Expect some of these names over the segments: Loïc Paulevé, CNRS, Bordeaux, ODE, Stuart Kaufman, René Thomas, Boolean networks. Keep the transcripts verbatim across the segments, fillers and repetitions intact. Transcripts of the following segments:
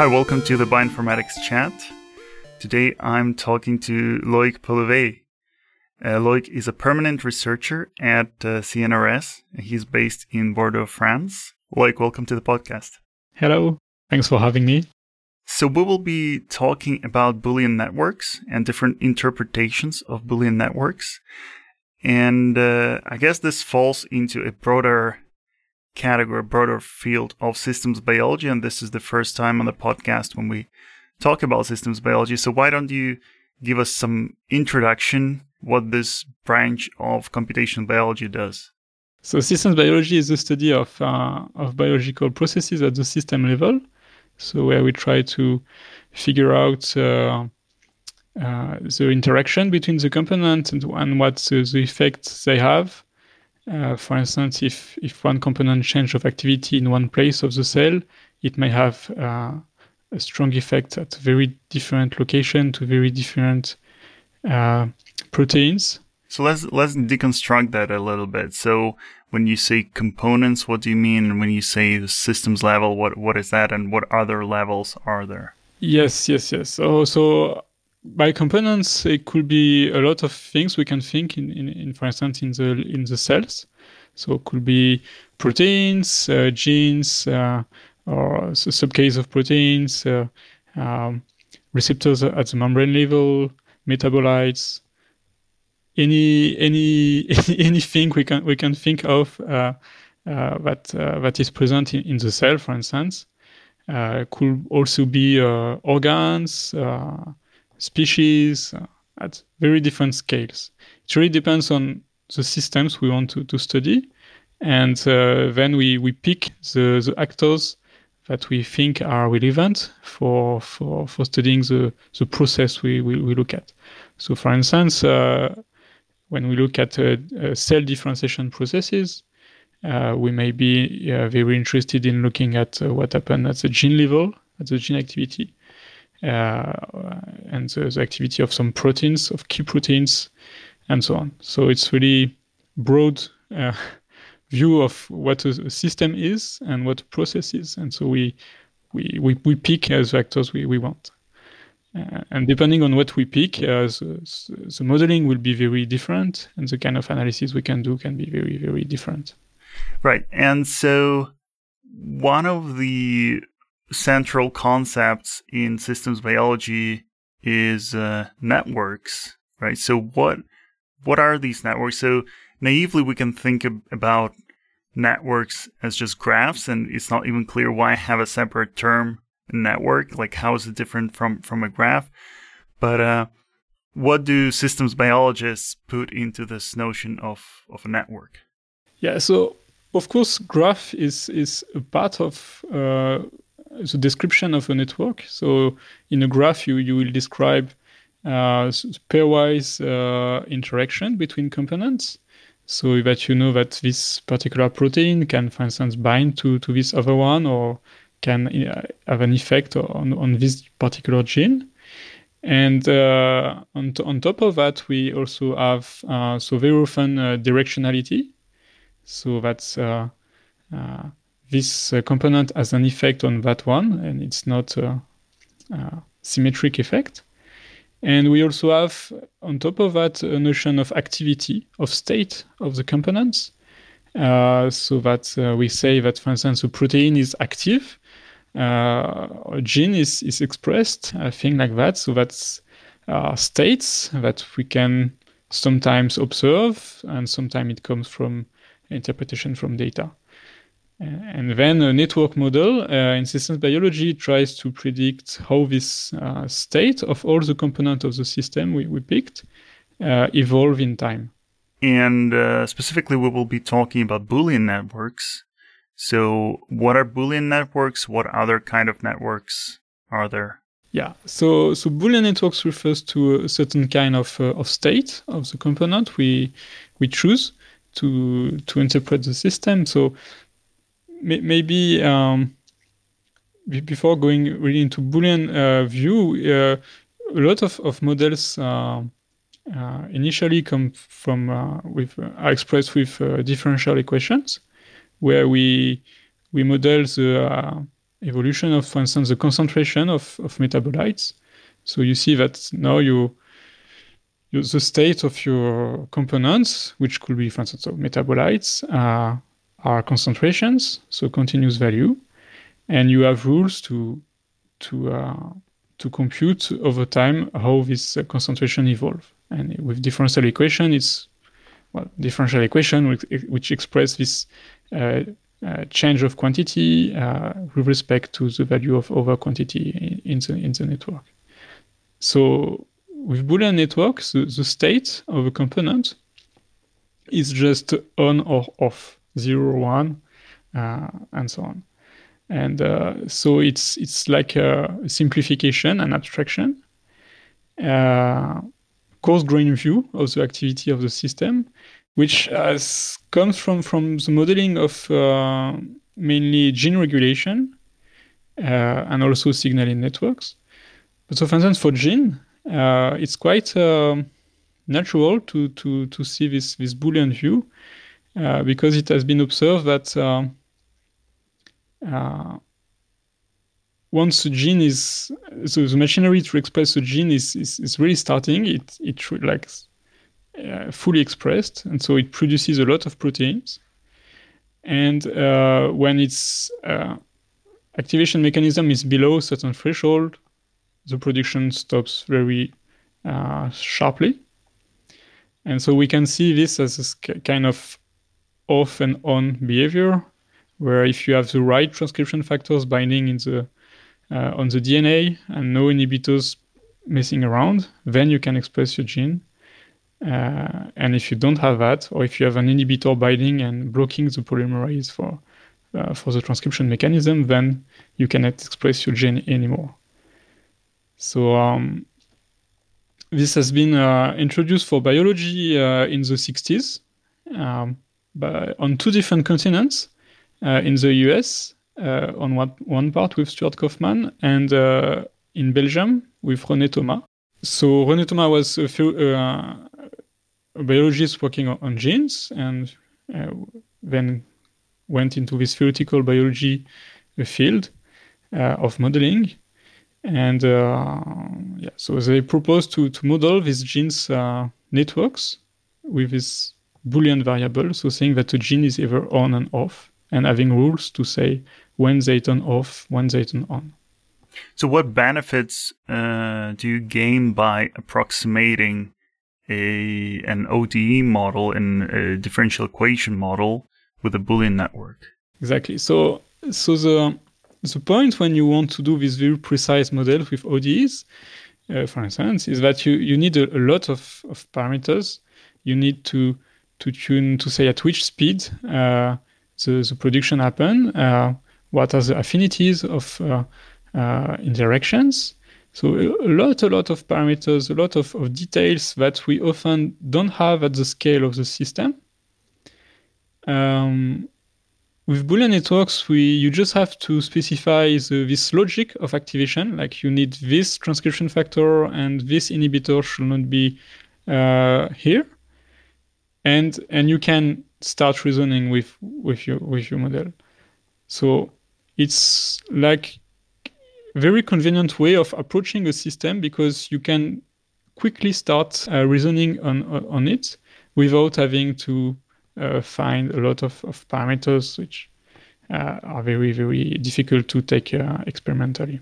Hi, welcome to the Bioinformatics Chat. Today I'm talking to Loïc Paulevé. Uh, Loïc is a permanent researcher at uh, C N R S. He's based in Bordeaux, France. Loïc, welcome to the podcast. Hello, thanks for having me. So we will be talking about Boolean networks and different interpretations of Boolean networks. And uh, I guess this falls into a broader category, broader field of systems biology. And this is the first time on the podcast when we talk about systems biology. So why don't you give us some introduction what this branch of computational biology does? So systems biology is the study of uh, of biological processes at the system level. So where we try to figure out uh, uh, the interaction between the components and, and what the, the effects they have. Uh, for instance, if, if one component change of activity in one place of the cell, it may have uh, a strong effect at very different location to very different uh, proteins. So let's let's deconstruct that a little bit. So when you say components, what do you mean? And when you say the systems level, what, what is that? And what other levels are there? Yes, yes, yes. So, so by components, it could be a lot of things we can think in, in, in for instance, in the in the cells. So it could be proteins, uh, genes, uh, or subcase of proteins, uh, um, receptors at the membrane level, metabolites. Any any anything we can we can think of uh, uh, that uh, that is present in, in the cell, for instance, uh, could also be uh, organs, uh, species uh, at very different scales. It really depends on the systems we want to, to study, and uh, then we, we pick the, the actors that we think are relevant for for, for studying the, the process we, we, we look at. So, for instance, Uh, when we look at uh, uh, cell differentiation processes, uh, we may be uh, very interested in looking at uh, what happens at the gene level, at the gene activity, uh, and the, the activity of some proteins, of key proteins, and so on. So it's really broad uh, view of what a system is and what a process is. And so we we we, we pick as actors we, we want. Uh, and depending on what we pick, uh, the, the modeling will be very different, and the kind of analysis we can do can be very, very different. Right. And so one of the central concepts in systems biology is uh, networks, right? So what what are these networks? So naively, we can think ab- about networks as just graphs, and it's not even clear why I have a separate term. Network, like how is it different from from a graph? But uh, what do systems biologists put into this notion of of a network? Yeah, so of course, graph is is a part of uh, the description of a network. So in a graph, you you will describe uh, pairwise uh, interaction between components, so that you know that this particular protein can, for instance, bind to to this other one or can have an effect on, on this particular gene. And uh, on, t- on top of that, we also have, uh, so very often, uh, directionality. So that's uh, uh, this uh, component has an effect on that one, and it's not a, a symmetric effect. And we also have, on top of that, a notion of activity, of state of the components. Uh, so that uh, we say that, for instance, a protein is active, Uh, a gene is, is expressed, a thing like that. So that's uh, states that we can sometimes observe, and sometimes it comes from interpretation from data. And then a network model uh, in systems biology tries to predict how this uh, state of all the components of the system we, we picked uh, evolve in time. And uh, specifically, we will be talking about Boolean networks. So what are Boolean networks? What other kind of networks are there? Yeah, so so Boolean networks refers to a certain kind of uh, of state of the component we we choose to to interpret the system. So may, maybe um, before going really into Boolean uh, view, uh, a lot of, of models uh, uh, initially come from uh, with uh, are expressed with uh, differential equations, where we we model the uh, evolution of, for instance, the concentration of, of metabolites. So you see that now you, you the state of your components, which could be, for instance, so metabolites, uh, are concentrations, so continuous value, and you have rules to to uh, to compute over time how this uh, concentration evolves. And with differential equation, it's well differential equation which, which express this uh, uh, change of quantity uh, with respect to the value of other quantity in, in the in the network. So with Boolean networks, the, the state of a component is just on or off, zero, one, uh, and so on. And uh, so it's it's like a simplification and abstraction, uh, coarse-grained view of the activity of the system, which has, comes from, from the modeling of uh, mainly gene regulation uh, and also signaling networks. But so, for instance, for gene, uh, it's quite uh, natural to to to see this this Boolean view uh, because it has been observed that. Uh, Uh, once the gene is, so the machinery to express the gene is is, is really starting, it it like uh, fully expressed, and so it produces a lot of proteins. And uh, when its uh, activation mechanism is below a certain threshold, the production stops very uh, sharply. And so we can see this as a kind of off and on behavior, where if you have the right transcription factors binding in the uh, on the D N A and no inhibitors messing around, then you can express your gene. Uh, and if you don't have that, or if you have an inhibitor binding and blocking the polymerase for uh, for the transcription mechanism, then you cannot express your gene anymore. So um, this has been uh, introduced for biology uh, in the sixties, um, but on two different continents. Uh, in the U S, uh, on one, one part with Stuart Kaufman, and uh, in Belgium with René Thomas. So René Thomas was a, few, uh, a biologist working on, on genes, and uh, then went into this theoretical biology field uh, of modeling. And uh, yeah, so they proposed to, to model these genes uh, networks with this Boolean variable, so saying that the gene is either on and off, and having rules to say when they turn off, when they turn on. So what benefits uh, do you gain by approximating a an O T E model and a differential equation model with a Boolean network? Exactly. So so the, the point when you want to do these very precise models with O D Es, uh, for instance, is that you, you need a, a lot of, of parameters. You need to, to tune to say at which speed uh, The, the production happen, uh, what are the affinities of uh, uh, interactions. So a lot, a lot of parameters, a lot of, of details that we often don't have at the scale of the system. Um, with Boolean networks, we you just have to specify the, this logic of activation, like you need this transcription factor and this inhibitor should not be uh, here. And and you can start reasoning with with your with your model. So it's like a very convenient way of approaching a system because you can quickly start uh, reasoning on on it without having to uh, find a lot of, of parameters which uh, are very very difficult to take uh, experimentally.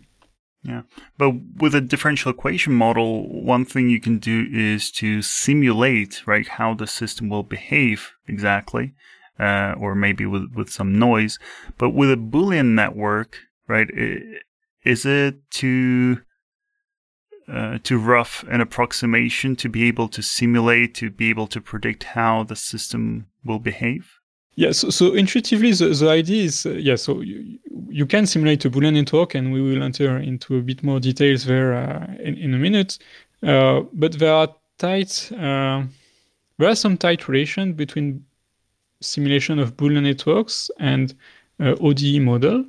Yeah, but with a differential equation model, one thing you can do is to simulate, right, how the system will behave exactly, uh, or maybe with, with some noise. But with a Boolean network, right, is it too uh, too rough an approximation to be able to simulate, to be able to predict how the system will behave? Yes, yeah, so, so intuitively, the, the idea is, uh, yeah, so you, you can simulate a Boolean network, and we will enter into a bit more details there uh, in, in a minute. Uh, but there are tight, uh, there are some tight relations between simulation of Boolean networks and uh, O D E model,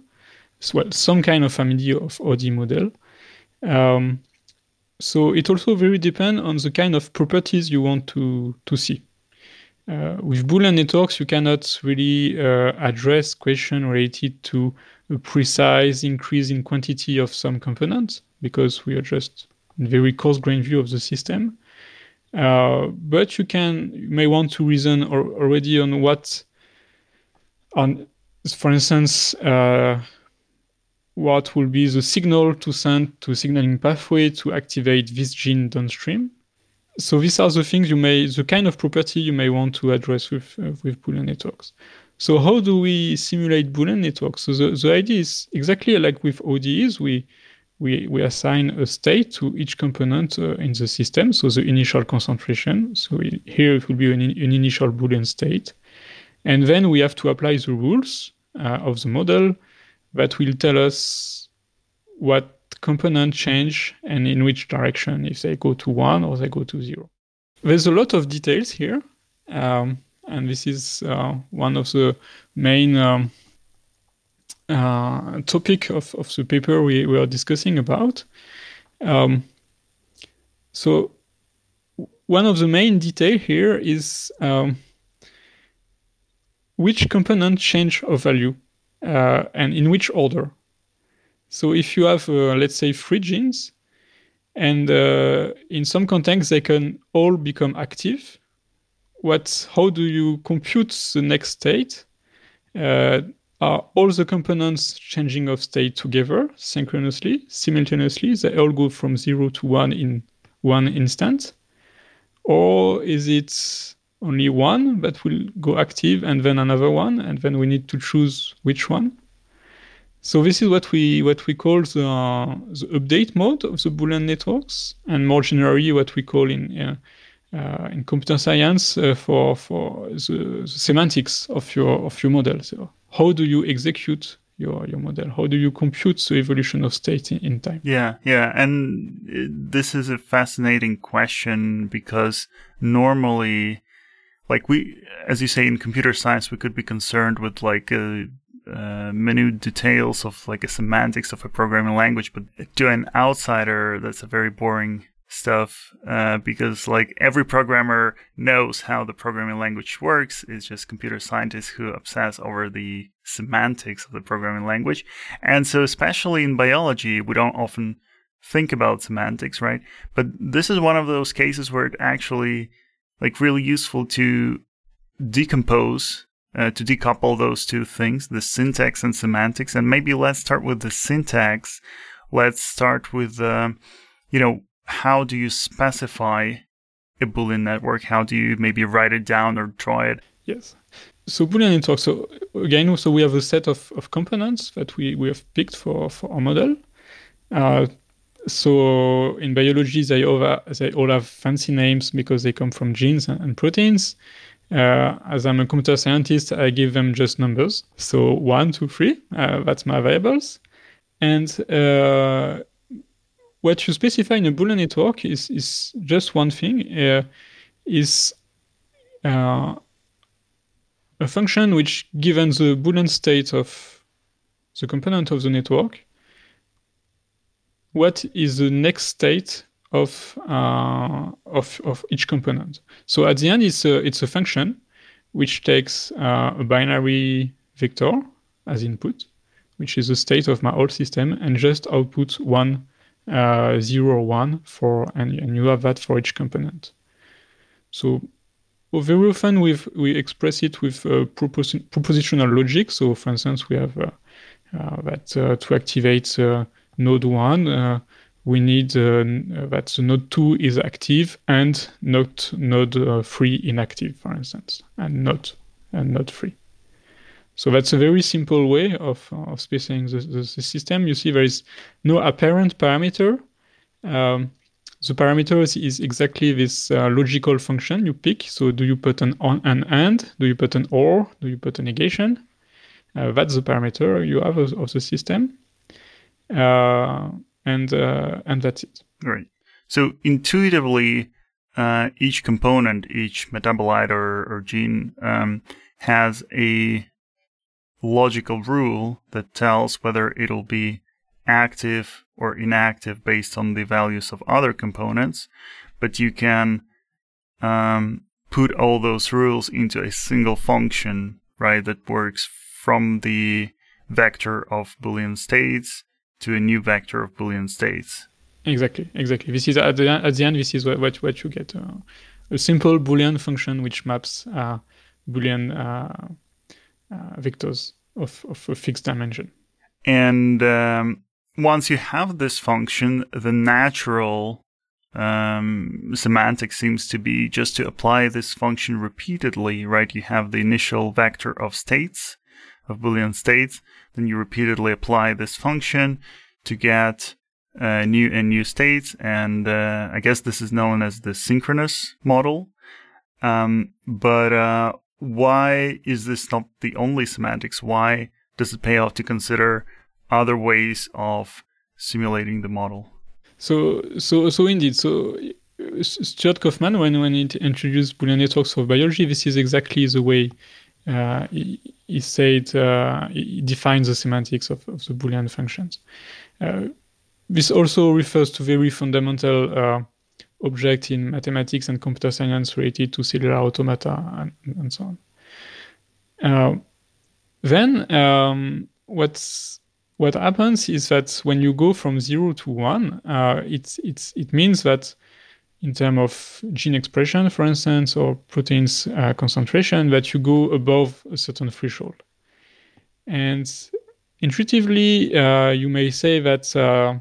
so, well, some kind of family of O D E model. Um, so it also very depends on the kind of properties you want to, to see. Uh, with Boolean networks, you cannot really uh, address questions related to a precise increase in quantity of some components, because we are just in very coarse-grained view of the system. Uh, but you can you may want to reason or, already on what, on for instance, uh, what will be the signal to send to signaling pathway to activate this gene downstream. So these are the things you may, the kind of property you may want to address with uh, with Boolean networks. So how do we simulate Boolean networks? So the, the idea is exactly like with O D Es, we we we assign a state to each component uh, in the system, so the initial concentration. So we, here it will be an, an initial Boolean state. And then we have to apply the rules uh, of the model that will tell us what component change and in which direction, if they go to one or they go to zero. There's a lot of details here. Um, And this is uh, one of the main um, uh, topic of, of the paper we, we are discussing about. Um, so one of the main detail here is um, which component change of value uh, and in which order. So if you have, uh, let's say, three genes, and uh, in some contexts, they can all become active. What? How do you compute the next state? Uh, are all the components changing of state together, synchronously, simultaneously? They all go from zero to one in one instant? Or is it only one that will go active and then another one, and then we need to choose which one? So this is what we what we call the, uh, the update mode of the Boolean networks, and more generally what we call in... Uh, Uh, in computer science uh, for for the, the semantics of your of your model. So how do you execute your your model? How do you compute the evolution of state in, in time? Yeah, yeah, and this is a fascinating question, because normally, like we, as you say, in computer science, we could be concerned with like a, a minute details of like a semantics of a programming language, but to an outsider, that's a very boring stuff uh, because like every programmer knows how the programming language works. It's just computer scientists who obsess over the semantics of the programming language. And so especially in biology, we don't often think about semantics, right? But this is one of those cases where it actually like really useful to decompose, uh, to decouple those two things, the syntax and semantics. And maybe let's start with the syntax. Let's start with, uh, you know, how do you specify a Boolean network? How do you maybe write it down or draw it? Yes. So Boolean network. So again, so we have a set of, of components that we, we have picked for, for our model. Uh, so in biology, they all, have, they all have fancy names because they come from genes and, and proteins. Uh, as I'm a computer scientist, I give them just numbers. So one, two, three, uh, that's my variables. And... Uh, What you specify in a Boolean network is, is just one thing, uh, is uh, a function which, given the Boolean state of the component of the network, what is the next state of uh, of, of each component? So at the end, it's a, it's a function which takes uh, a binary vector as input, which is the state of my whole system, and just outputs one. Uh, zero or one for, and, and you have that for each component. So well, very often we've, we express it with uh, propos- propositional logic. So for instance, we have uh, uh, that uh, to activate uh, node one, uh, we need uh, that the node two is active and not node uh, three inactive, for instance, and not and not three. So that's a very simple way of, of specifying the, the, the system. You see there is no apparent parameter. Um, the parameter is, is exactly this uh, logical function you pick. So do you put an on, an and? Do you put an or? Do you put a negation? Uh, that's the parameter you have of, of the system. Uh, and uh, and that's it. Right. So intuitively, uh, each component, each metabolite or, or gene um, has a... logical rule that tells whether it'll be active or inactive based on the values of other components, but you can um, put all those rules into a single function, right, that works from the vector of Boolean states to a new vector of Boolean states. Exactly, exactly. This is at the at the end. This is what what, what you get: uh, a simple Boolean function which maps uh, Boolean uh, uh, vectors of of a fixed dimension. And um, once you have this function, the natural um, semantic seems to be just to apply this function repeatedly, right? You have the initial vector of states, of Boolean states, then you repeatedly apply this function to get uh, new and new states. And uh, I guess this is known as the synchronous model. Um, but uh, why is this not the only semantics? Why does it pay off to consider other ways of simulating the model? So, so, so indeed. So, Stuart Kaufman, when when he introduced Boolean networks for biology, this is exactly the way uh, he, he said uh, he defines the semantics of, of the Boolean functions. Uh, this also refers to very fundamental uh, objects in mathematics and computer science related to cellular automata and, and so on. Uh, then, um, what's What happens is that when you go from zero to one, uh, it's it's it means that in terms of gene expression, for instance, or proteins uh, concentration, that you go above a certain threshold. And intuitively, uh, you may say that uh,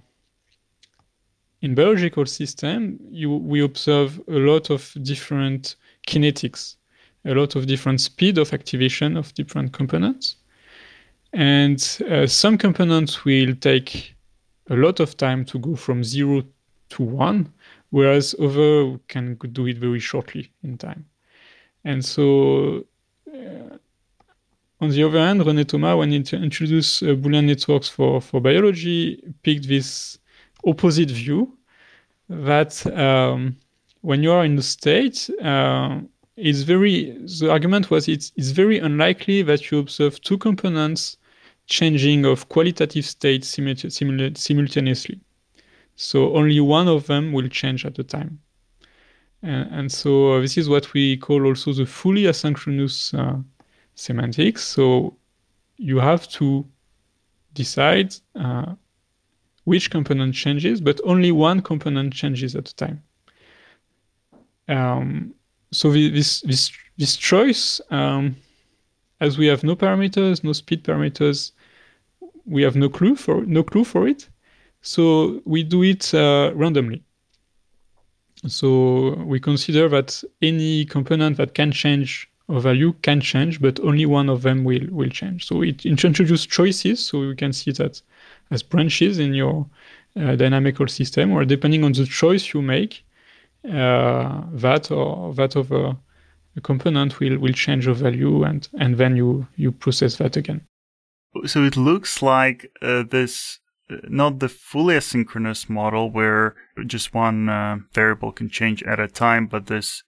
in biological system, you we observe a lot of different kinetics, a lot of different speed of activation of different components. And uh, some components will take a lot of time to go from zero to one, whereas others can do it very shortly in time. And so, uh, on the other hand, René Thomas, when he introduced uh, Boolean networks for, for biology, picked this opposite view that um, when you are in the state, uh, It's very. The argument was it's, it's very unlikely that you observe two components changing of qualitative state simu- simu- simultaneously. So only one of them will change at a time. And, and so uh, this is what we call also the fully asynchronous uh, semantics. So you have to decide uh, which component changes, but only one component changes at a time. Um, So this this this choice, um, as we have no parameters, no speed parameters, we have no clue for no clue for it. So we do it uh, randomly. So we consider that any component that can change a value can change, but only one of them will will change. So it introduces choices. So we can see that as branches in your uh, dynamical system, or depending on the choice you make. Uh, that or that of a, a component will, will change the value, and, and then you, you process that again. So it looks like uh, this, uh, not the fully asynchronous model where just one uh, variable can change at a time, but this,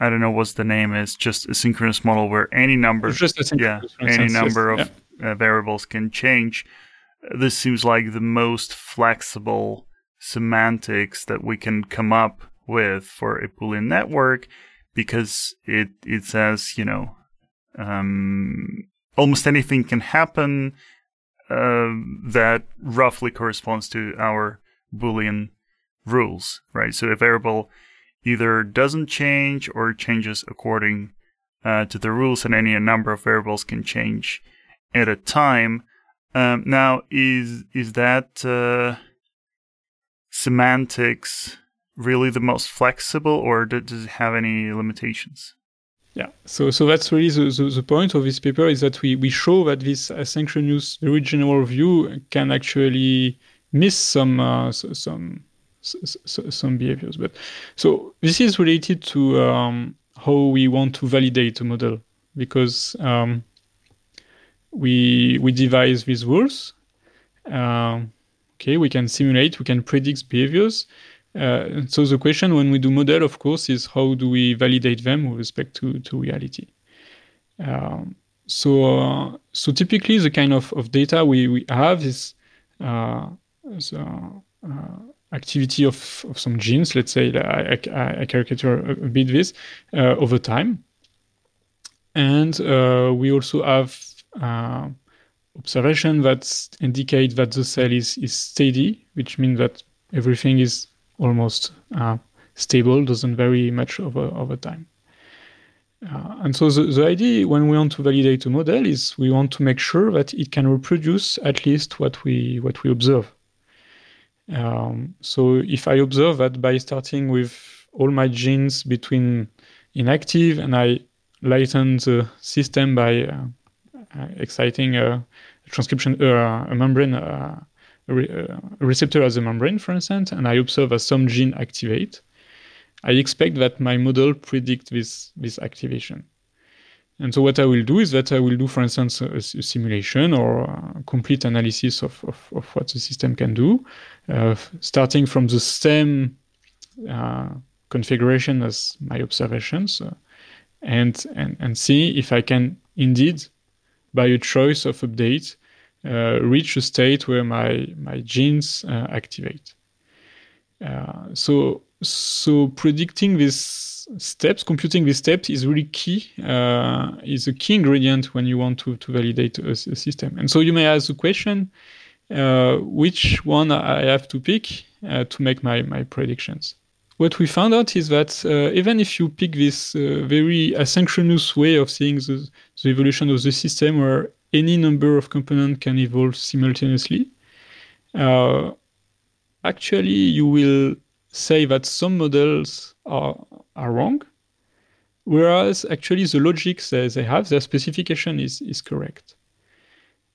I don't know what the name is, just asynchronous model where any number, just yeah, any instance, number yes, of yeah. uh, variables can change. Uh, this seems like the most flexible semantics that we can come up with for a Boolean network, because it it says, you know, um, almost anything can happen uh, that roughly corresponds to our Boolean rules, right? So a variable either doesn't change or changes according uh, to the rules, and any number of variables can change at a time. Um, now, is is that... Uh, semantics really the most flexible, or does it have any limitations? Yeah, so so that's really the, the, the point of this paper, is that we, we show that this asynchronous, very general view can actually miss some uh, some some behaviors. But so this is related to um, how we want to validate a model, because um, we we devise these rules. Uh, Okay, we can simulate, we can predict behaviors. Uh, so the question when we do model, of course, is how do we validate them with respect to, to reality? Um, so uh, so typically the kind of, of data we, we have is uh, the uh, activity of, of some genes, let's say, I, I, I caricature a bit this, uh, over time. And uh, we also have uh, observation that indicate that the cell is, is steady, which means that everything is almost uh, stable, doesn't vary much over, over time. Uh, and so the, the idea when we want to validate a model is we want to make sure that it can reproduce at least what we what we observe. Um, so if I observe that by starting with all my genes between inactive and I lighten the system by uh, exciting a transcription, uh, a membrane, uh, a, re- a receptor as a membrane, for instance, and I observe that some gene activate, I expect that my model predict this, this activation. And so what I will do is that I will do, for instance, a, a simulation or a complete analysis of, of, of what the system can do, uh, starting from the same uh, configuration as my observations, uh, and, and, and see if I can indeed, by a choice of update, uh, reach a state where my, my genes uh, activate. Uh, so so predicting these steps, computing these steps is really key, uh, is a key ingredient when you want to, to validate a, a system. And so you may ask the question, uh, which one I have to pick uh, to make my, my predictions? What we found out is that uh, even if you pick this uh, very asynchronous way of seeing the, the evolution of the system where any number of components can evolve simultaneously, uh, actually you will say that some models are are wrong, whereas actually the logic they, they have, their specification is, is correct.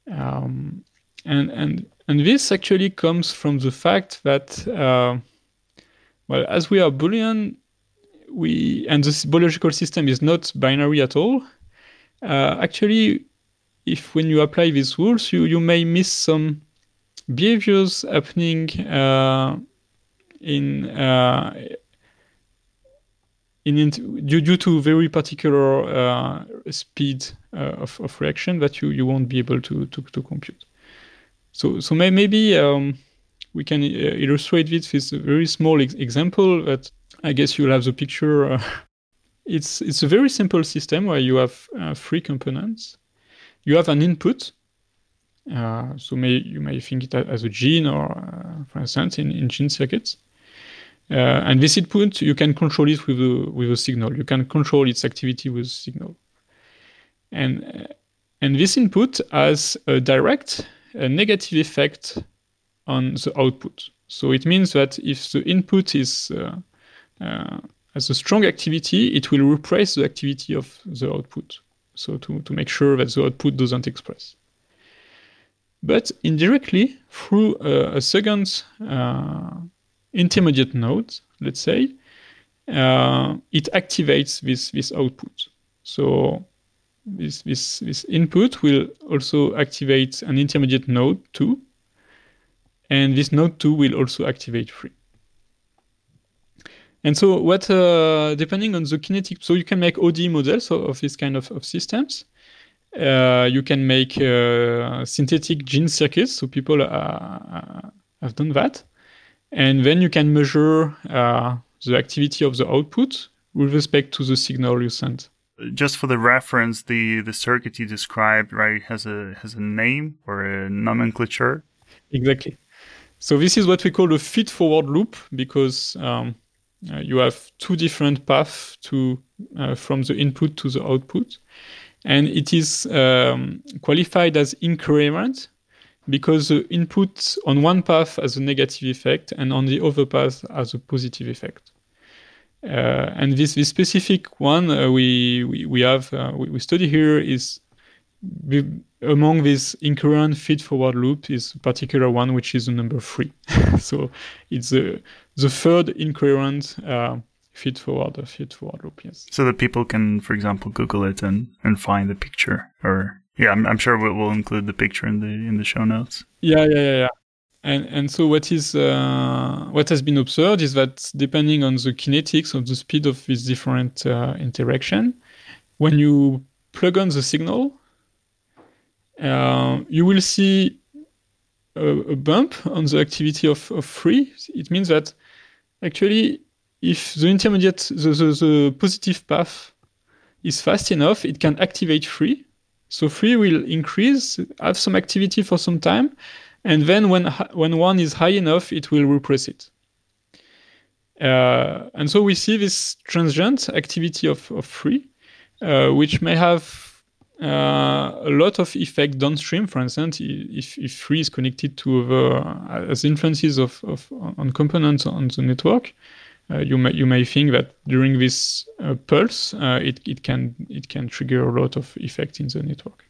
Um, and, and, and this actually comes from the fact that... Uh, Well, as we are Boolean, we and this biological system is not binary at all. Uh, actually, if when you apply these rules, you, you may miss some behaviors happening uh, in, uh, in in due, due to very particular uh, speed uh, of of reaction that you, you won't be able to to, to compute. So so may, maybe. Um, We can uh, illustrate this with a very small ex- example that I guess you'll have the picture. Uh, it's it's a very simple system where you have uh, three components. You have an input. Uh, so may, you may think it as a gene or, uh, for instance, in, in gene circuits. Uh, and this input, you can control it with a, with a signal. You can control its activity with a signal. And, and this input has a direct, a negative effect on the output. So it means that if the input is uh, uh, has a strong activity, it will repress the activity of the output. So to, to make sure that the output doesn't express. But indirectly, through a, a second uh, intermediate node, let's say, uh, it activates this, this output. So this, this, this input will also activate an intermediate node too, and this node two will also activate three. And so what, uh, depending on the kinetic, so you can make O D E models of, of this kind of, of systems. Uh, you can make uh, synthetic gene circuits, so people uh, have done that. And then you can measure uh, the activity of the output with respect to the signal you send. Just for the reference, the, the circuit you described, right, has a has a name or a nomenclature? Exactly. So this is what we call a feed-forward loop, because um, uh, you have two different paths to uh, from the input to the output, and it is um, qualified as incoherent because the input on one path has a negative effect and on the other path has a positive effect. Uh, and this, this specific one uh, we, we we have uh, we, we study here is. Be, among these incoherent feed-forward loops is a particular one, which is the number three. So it's the the third incoherent uh, feed-forward feed-forward loop. Yes. So that people can, for example, Google it and, and find the picture. Or yeah, I'm, I'm sure we'll include the picture in the in the show notes. Yeah, yeah, yeah, yeah. And and so what is uh, what has been observed is that depending on the kinetics of the speed of this different uh, interaction, when you plug on the signal. Uh, you will see a, a bump on the activity of, of three. It means that actually, if the intermediate, the, the, the positive path is fast enough, it can activate three So three will increase, have some activity for some time, and then when when one is high enough, it will repress it. Uh, and so we see this transient activity of, of three, uh, which may have uh, a lot of effect downstream. For instance, if, if three is connected to other as inferences of, of on components on the network, uh, you may you may think that during this uh, pulse, uh, it it can it can trigger a lot of effect in the network.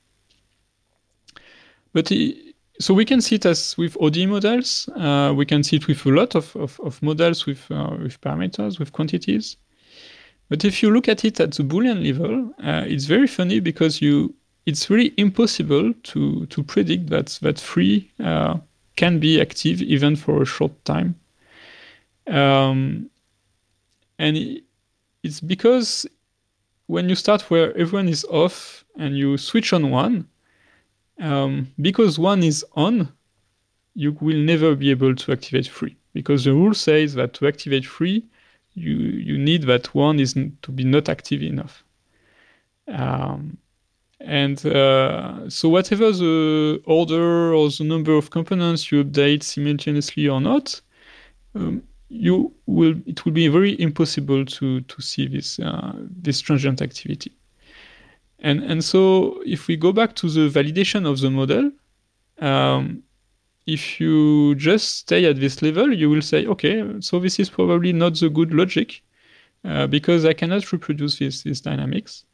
But it, So we can see it as with O D E models. Uh, we can see it with a lot of, of, of models with uh, with parameters, with quantities. But if you look at it at the Boolean level, uh, it's very funny because you it's really impossible to, to predict that that three uh, can be active even for a short time. Um, and it's because when you start where everyone is off and you switch on one, Um, because one is on, you will never be able to activate three, because the rule says that to activate three, you you need that one is n- to be not active enough. Um, and uh, so whatever the order or the number of components you update simultaneously or not, um, you will it will be very impossible to to see this uh, this transient activity. And and so if we go back to the validation of the model, um, if you just stay at this level, you will say, okay, so this is probably not the good logic uh, because I cannot reproduce this, this dynamics.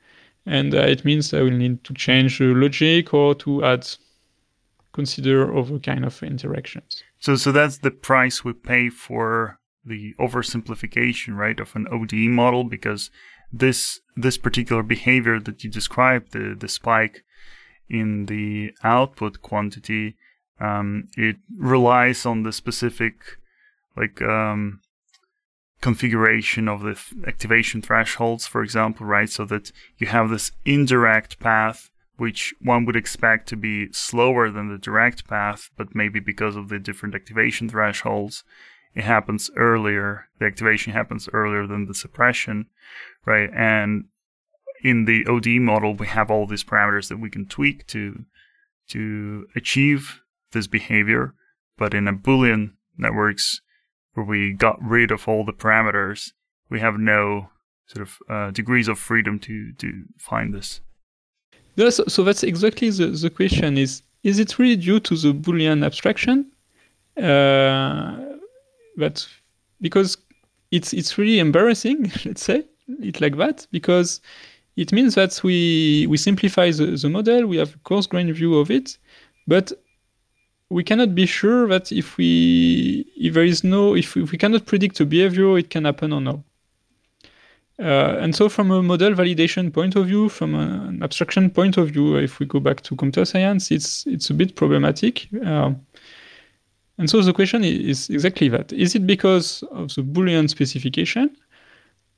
And uh, it means I will need to change the logic or to add, consider other kind of interactions. So so that's the price we pay for the oversimplification, right, of an O D E model, because This this particular behavior that you described, the, the spike in the output quantity, um, it relies on the specific like um, configuration of the th- activation thresholds, for example, right? So that you have this indirect path, which one would expect to be slower than the direct path, but maybe because of the different activation thresholds, it happens earlier. The activation happens earlier than the suppression, right? And in the O D E model, we have all these parameters that we can tweak to to achieve this behavior. But in a Boolean networks, where we got rid of all the parameters, we have no sort of uh, degrees of freedom to to find this. Yes, so that's exactly the, the question: is is it really due to the Boolean abstraction? Uh, But because it's it's really embarrassing, let's say it like that, because it means that we we simplify the, the model, we have a coarse-grained view of it, but we cannot be sure that if we if there is no if we, if we cannot predict a behavior, it can happen or no. Uh, and so, from a model validation point of view, from a, an abstraction point of view, if we go back to computer science, it's it's a bit problematic. Uh, And so the question is exactly that. Is it because of the Boolean specification,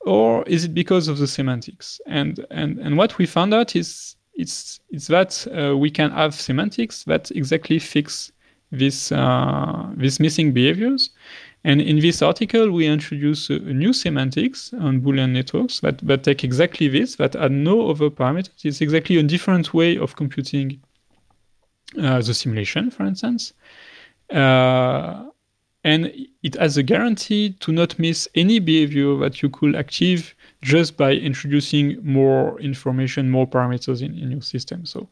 or is it because of the semantics? And and, and what we found out is it's it's that uh, we can have semantics that exactly fix this uh, these missing behaviors. And in this article, we introduce a, a new semantics on Boolean networks that, that take exactly this, that add no other parameters. It's exactly a different way of computing uh, the simulation, for instance. Uh, and it has a guarantee to not miss any behavior that you could achieve just by introducing more information, more parameters in, in your system. So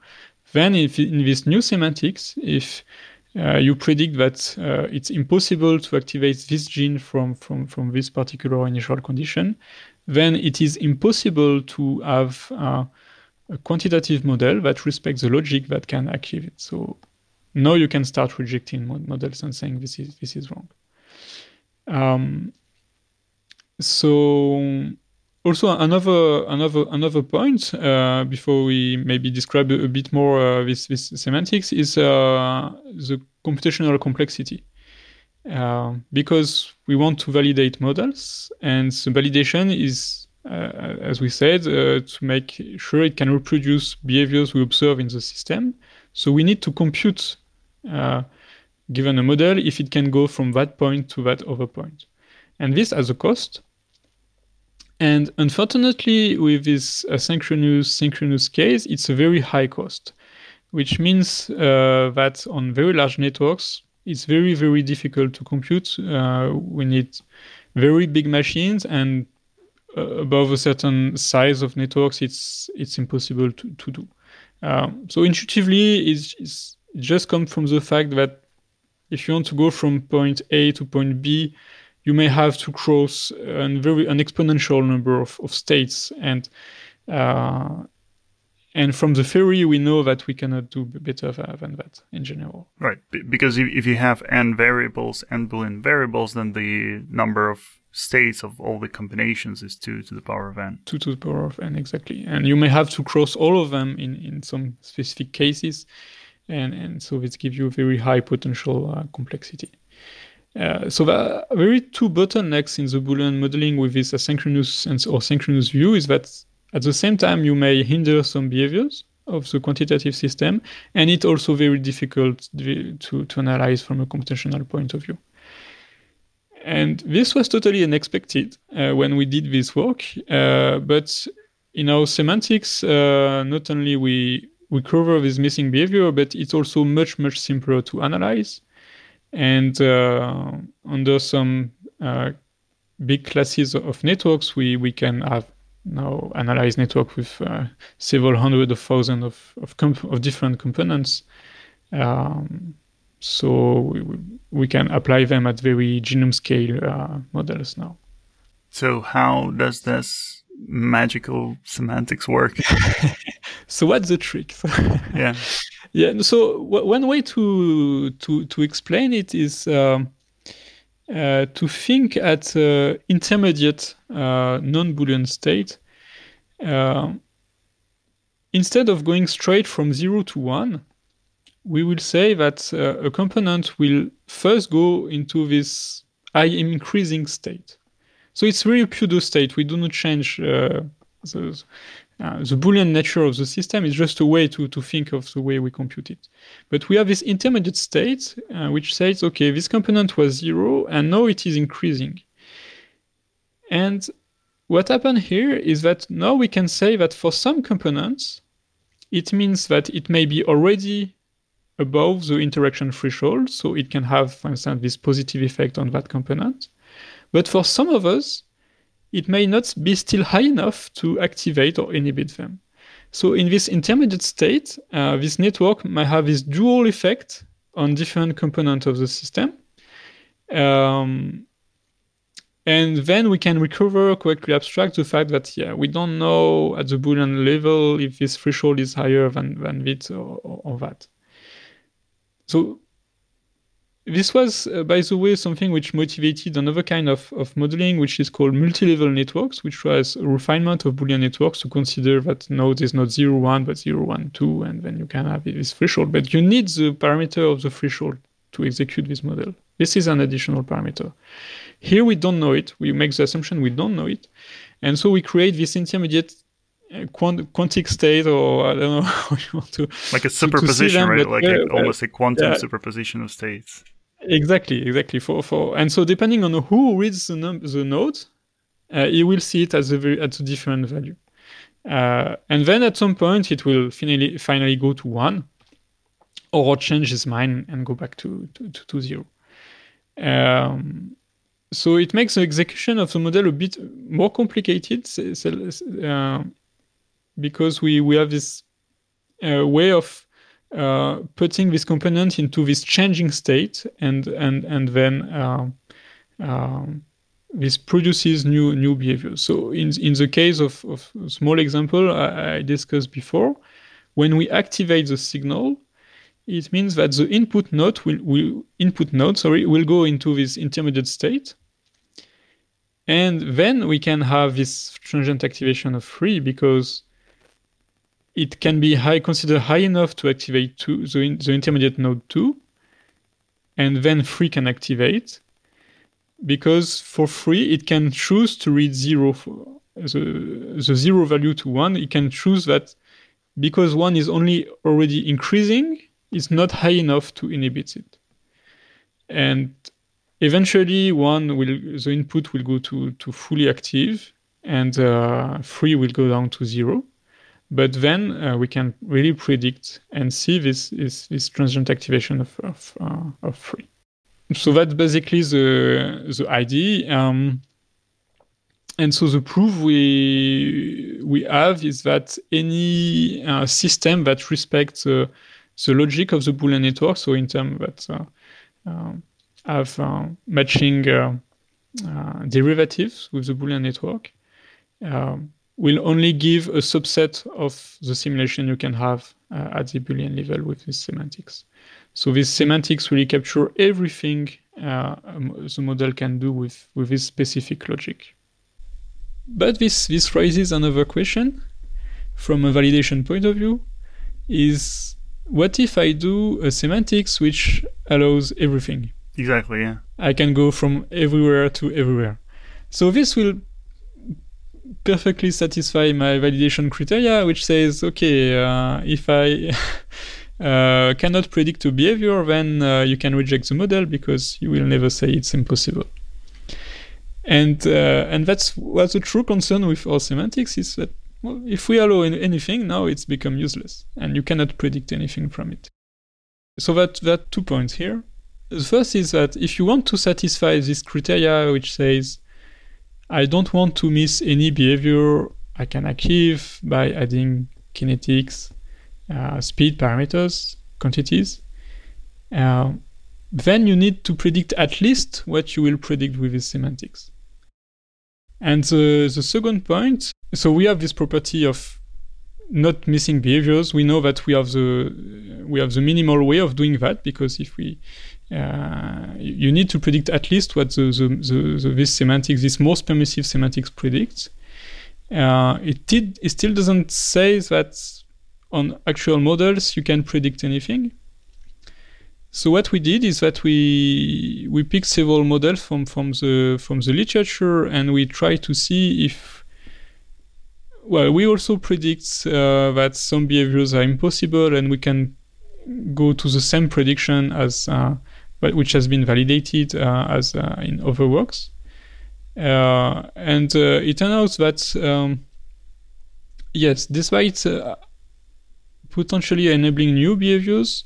then if in this new semantics, if uh, you predict that uh, it's impossible to activate this gene from, from, from this particular initial condition, then it is impossible to have uh, a quantitative model that respects the logic that can achieve it. So now you can start rejecting models and saying this is this is wrong. Um, so also another another another point uh, before we maybe describe a, a bit more uh, this this semantics is uh, the computational complexity, uh, because we want to validate models, and so validation is uh, as we said uh, to make sure it can reproduce behaviors we observe in the system. So we need to compute, uh, given a model, if it can go from that point to that other point. And this has a cost. And unfortunately, with this asynchronous synchronous case, it's a very high cost, which means uh, that on very large networks, it's very, very difficult to compute. Uh, we need very big machines, and uh, above a certain size of networks, it's it's impossible to, to do. Um, so intuitively, it's, it's just come from the fact that if you want to go from point A to point B, you may have to cross an very an exponential number of, of states, and uh, and from the theory we know that we cannot do better than that in general. Right, because if you have n variables, n Boolean variables, then the number of states of all the combinations is two to the power of n. Two to the power of n, exactly. And you may have to cross all of them in, in some specific cases, and and so it gives you very high potential uh, complexity. Uh, so the very two bottlenecks in the Boolean modeling with this asynchronous and or synchronous view is that at the same time you may hinder some behaviors of the quantitative system, and it's also very difficult to, to analyze from a computational point of view. And this was totally unexpected uh, when we did this work, uh, but in our semantics, uh, not only we we cover this missing behavior, but it's also much, much simpler to analyze. And uh, under some uh, big classes of networks, we, we can have now analyze network with uh, several hundred of thousands of of, comp- of different components. Um, so we we can apply them at very genome scale uh, models now. So how does this magical semantics work? So what's the trick? yeah. Yeah. So w- one way to to to explain it is um, uh, to think at uh, intermediate uh, non-Boolean state. Uh, instead of going straight from zero to one, we will say that uh, a component will first go into this I am increasing state. So it's really pseudo state. We do not change uh, those. Uh, the Boolean nature of the system is just a way to, to think of the way we compute it. But we have this intermediate state, uh, which says, okay, this component was zero, and now it is increasing. And what happened here is that now we can say that for some components, it means that it may be already above the interaction threshold, so it can have, for instance, this positive effect on that component. But for some of us, it may not be still high enough to activate or inhibit them. So in this intermediate state, uh, this network might have this dual effect on different components of the system. Um, and then we can recover, quickly abstract the fact that, yeah, we don't know at the Boolean level if this threshold is higher than, than this or, or, or that. So this was, uh, by the way, something which motivated another kind of, of modeling, which is called multi-level networks, which was a refinement of Boolean networks to consider that node is not zero, one, but zero, one, two, and then you can have this threshold. But you need the parameter of the threshold to execute this model. This is an additional parameter. Here we don't know it. We make the assumption we don't know it. And so we create this intermediate Quant- quantic state, or I don't know how you want to, like a superposition, them, right? Like uh, a, almost a quantum yeah. superposition of states. Exactly, exactly. For for and so depending on who reads the num- the node, uh, he will see it as a very, at a different value, uh, and then at some point it will finally finally go to one, or change his mind and go back to to, to, to zero. Um, so it makes the execution of the model a bit more complicated. Uh, Because we, we have this uh, way of uh, putting this component into this changing state, and and and then uh, uh, this produces new new behavior. So in in the case of, of a small example I, I discussed before, when we activate the signal, it means that the input node will, will input node sorry will go into this intermediate state. And then we can have this transient activation of three, because it can be high, considered high enough to activate two, the, in, the intermediate node two, and then three can activate, because for three it can choose to read zero, for the, the zero value to one. It can choose that because one is only already increasing, it's not high enough to inhibit it, and eventually one will the input will go to, to fully active, and uh, three will go down to zero. But then uh, we can really predict and see this this, this transient activation of of, uh, of three. So that's basically the the idea. Um, and so the proof we we have is that any uh, system that respects uh, the logic of the Boolean network, so in terms that uh, uh, have uh, matching uh, uh, derivatives with the Boolean network, uh, will only give a subset of the simulation you can have uh, at the Boolean level with this semantics. So this semantics really capture everything uh, the model can do with, with this specific logic. But this, this raises another question from a validation point of view, is what if I do a semantics which allows everything? Exactly, yeah. I can go from everywhere to everywhere. So this will perfectly satisfy my validation criteria, which says, okay, uh, if I uh, cannot predict a behavior, then uh, you can reject the model because you will never say it's impossible. And uh, and that's what's the true concern with all semantics, is that well, if we allow anything, now it's become useless and you cannot predict anything from it. So that that two points here. The first is that if you want to satisfy this criteria, which says, I don't want to miss any behavior I can achieve by adding kinetics, uh, speed parameters, quantities. Uh, then you need to predict at least what you will predict with this semantics. And the, the second point, so we have this property of not missing behaviors. We know that we have the we have the minimal way of doing that, because if we uh, you need to predict at least what the, the, the, the this semantics, this most permissive semantics predicts. Uh, it did it still doesn't say that on actual models you can predict anything. So what we did is that we we picked several models from from the from the literature, and we try to see if. Well, we also predict uh, that some behaviors are impossible, and we can go to the same prediction as uh, which has been validated uh, as uh, in other works. Uh, and uh, it turns out that um, yes, despite uh, potentially enabling new behaviors,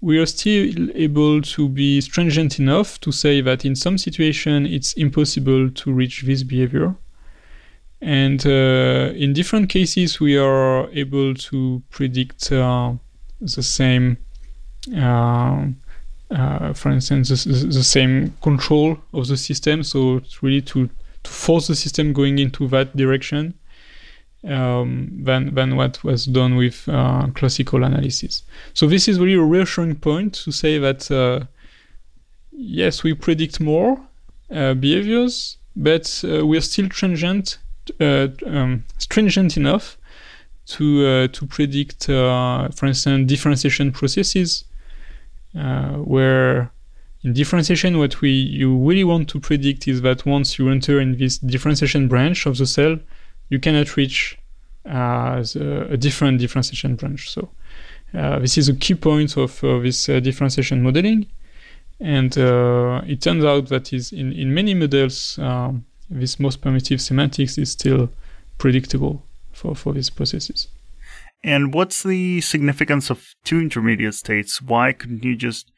we are still able to be stringent enough to say that in some situation it's impossible to reach this behavior. And uh, in different cases, we are able to predict uh, the same, uh, uh, for instance, the, the same control of the system. So it's really to, to force the system going into that direction um, than than what was done with uh, classical analysis. So this is really a reassuring point to say that uh, yes, we predict more uh, behaviors, but uh, we are still transient. Uh, um, stringent enough to uh, to predict, uh, for instance, differentiation processes, uh, where in differentiation, what we you really want to predict is that once you enter in this differentiation branch of the cell, you cannot reach uh, the, a different differentiation branch. So uh, this is a key point of uh, this uh, differentiation modeling, and uh, it turns out that is in in many models. Um, This most permissive semantics is still predictable for, for these processes. And what's the significance of two intermediate states? Why couldn't you just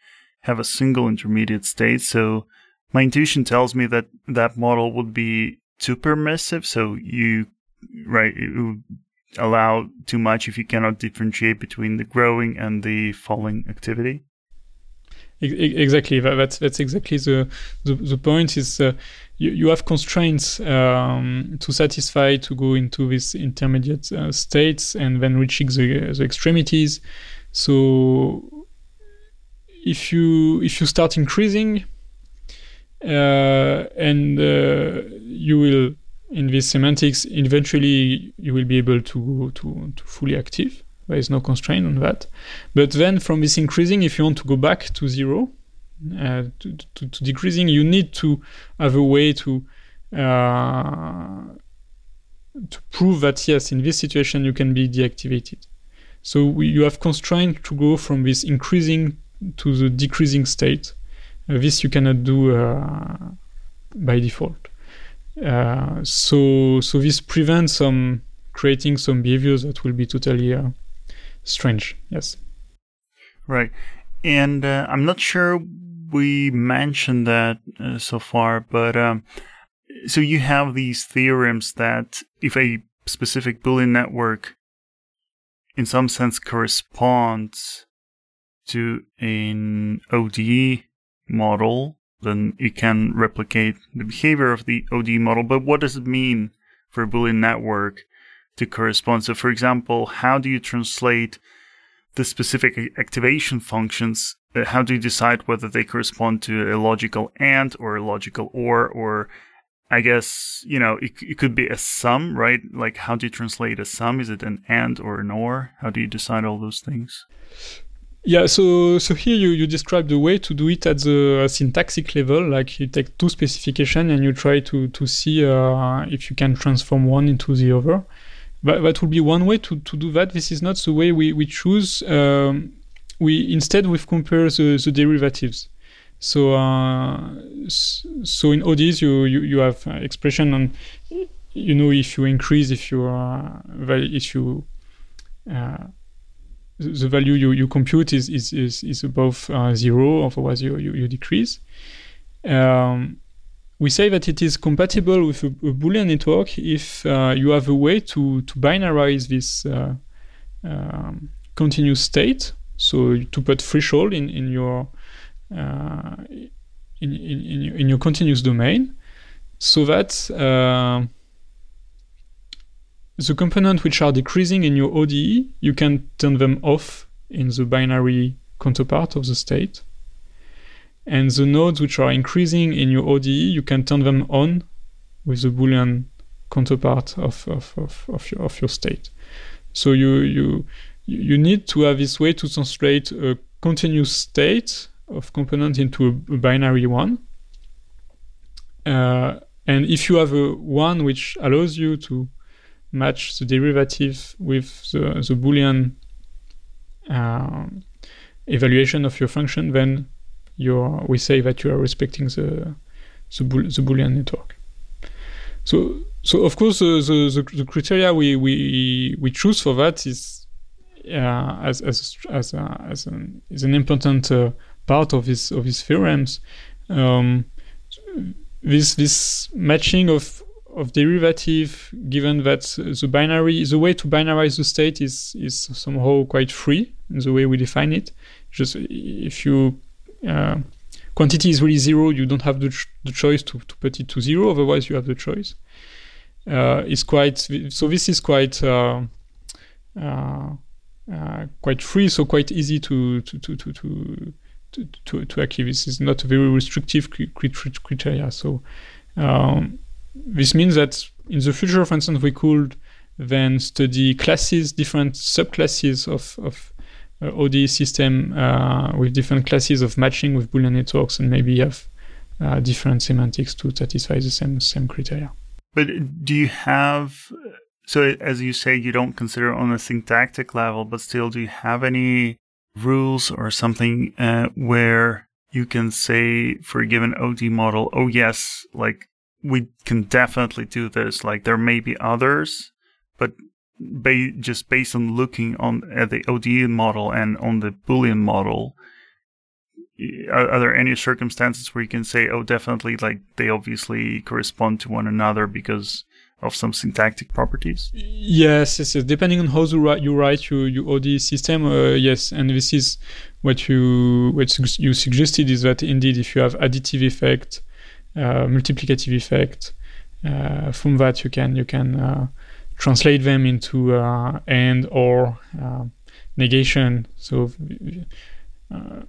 have a single intermediate state? So my intuition tells me that that model would be too permissive. So you, right, it would allow too much if you cannot differentiate between the growing and the falling activity. Exactly. That's that's exactly the the, the point. Is uh, you you have constraints um, to satisfy to go into these intermediate uh, states and then reaching the, the extremities. So if you if you start increasing, uh, and uh, you will in this semantics eventually you will be able to to to fully active. There is no constraint on that. But then from this increasing, if you want to go back to zero, uh, to, to, to decreasing, you need to have a way to uh, to prove that, yes, in this situation, you can be deactivated. So we, you have constraint to go from this increasing to the decreasing state. Uh, this you cannot do uh, by default. Uh, so so this prevents some creating some behaviors that will be totally uh, strange. Yes. Right. And uh, I'm not sure we mentioned that uh, so far, but um, so you have these theorems that if a specific Boolean network in some sense corresponds to an O D E model, then it can replicate the behavior of the O D E model. But what does it mean for a Boolean network to correspond? So, for example, how do you translate the specific activation functions? How do you decide whether they correspond to a logical AND or a logical OR? Or, I guess, you know, it, it could be a sum, right? Like, how do you translate a sum? Is it an AND or an OR? How do you decide all those things? Yeah, so so here you, you describe the way to do it at the uh, syntactic level. Like, you take two specifications and you try to, to see uh, if you can transform one into the other. But that would be one way to, to do that. This is not the way we, we choose. Um, we instead, we've compared the, the derivatives. So uh, so in O D Es, you, you, you have expression on, you know, if you increase, if you, uh, if you... Uh, the value you, you compute is is is, is above uh, zero, otherwise you, you, you decrease. Um, we say that it is compatible with a, a Boolean network if uh, you have a way to, to binarize this uh, um, continuous state. So to put threshold in in your uh, in, in in your in your continuous domain, so that uh, the components which are decreasing in your O D E, you can turn them off in the binary counterpart of the state. And the nodes which are increasing in your O D E, you can turn them on with the Boolean counterpart of, of, of, of, your, of your state. So you, you, you need to have this way to translate a continuous state of component into a, a binary one. Uh, and if you have a one which allows you to match the derivative with the, the Boolean uh, evaluation of your function, then you're, we say that you are respecting the the, Bo- the Boolean network. So, so of course, uh, the, the the criteria we we, we choose for that is uh, as as as a, as an is an important uh, part of his of his theorems. Um, this this matching of of derivative, given that the binary, the way to binarize the state is is somehow quite free in the way we define it. Just if you uh, quantity is really zero, you don't have the, ch- the choice to, to put it to zero. Otherwise, you have the choice. Uh, is quite so. This is quite uh, uh, uh, quite free, so quite easy to to to to to to, to, to achieve. This is not a very restrictive cri- cri- criteria. So. Um, This means that in the future, for instance, we could then study classes, different subclasses of, of uh, O D E system uh, with different classes of matching with Boolean networks, and maybe have uh, different semantics to satisfy the same same criteria. But do you have, so as you say, you don't consider on a syntactic level, but still, do you have any rules or something uh, where you can say for a given O D E model, oh yes, like, we can definitely do this. Like, there may be others, but ba- just based on looking on at the O D E model and on the Boolean model, are, are there any circumstances where you can say, oh, definitely, like, they obviously correspond to one another because of some syntactic properties? Yes, yes, yes. Depending on how you write, you write your, your O D E system, uh, yes. And this is what you what you suggested, is that indeed, if you have additive effect, Uh, multiplicative effect. Uh, from that, you can you can uh, translate them into uh, AND, OR, uh, negation. So uh,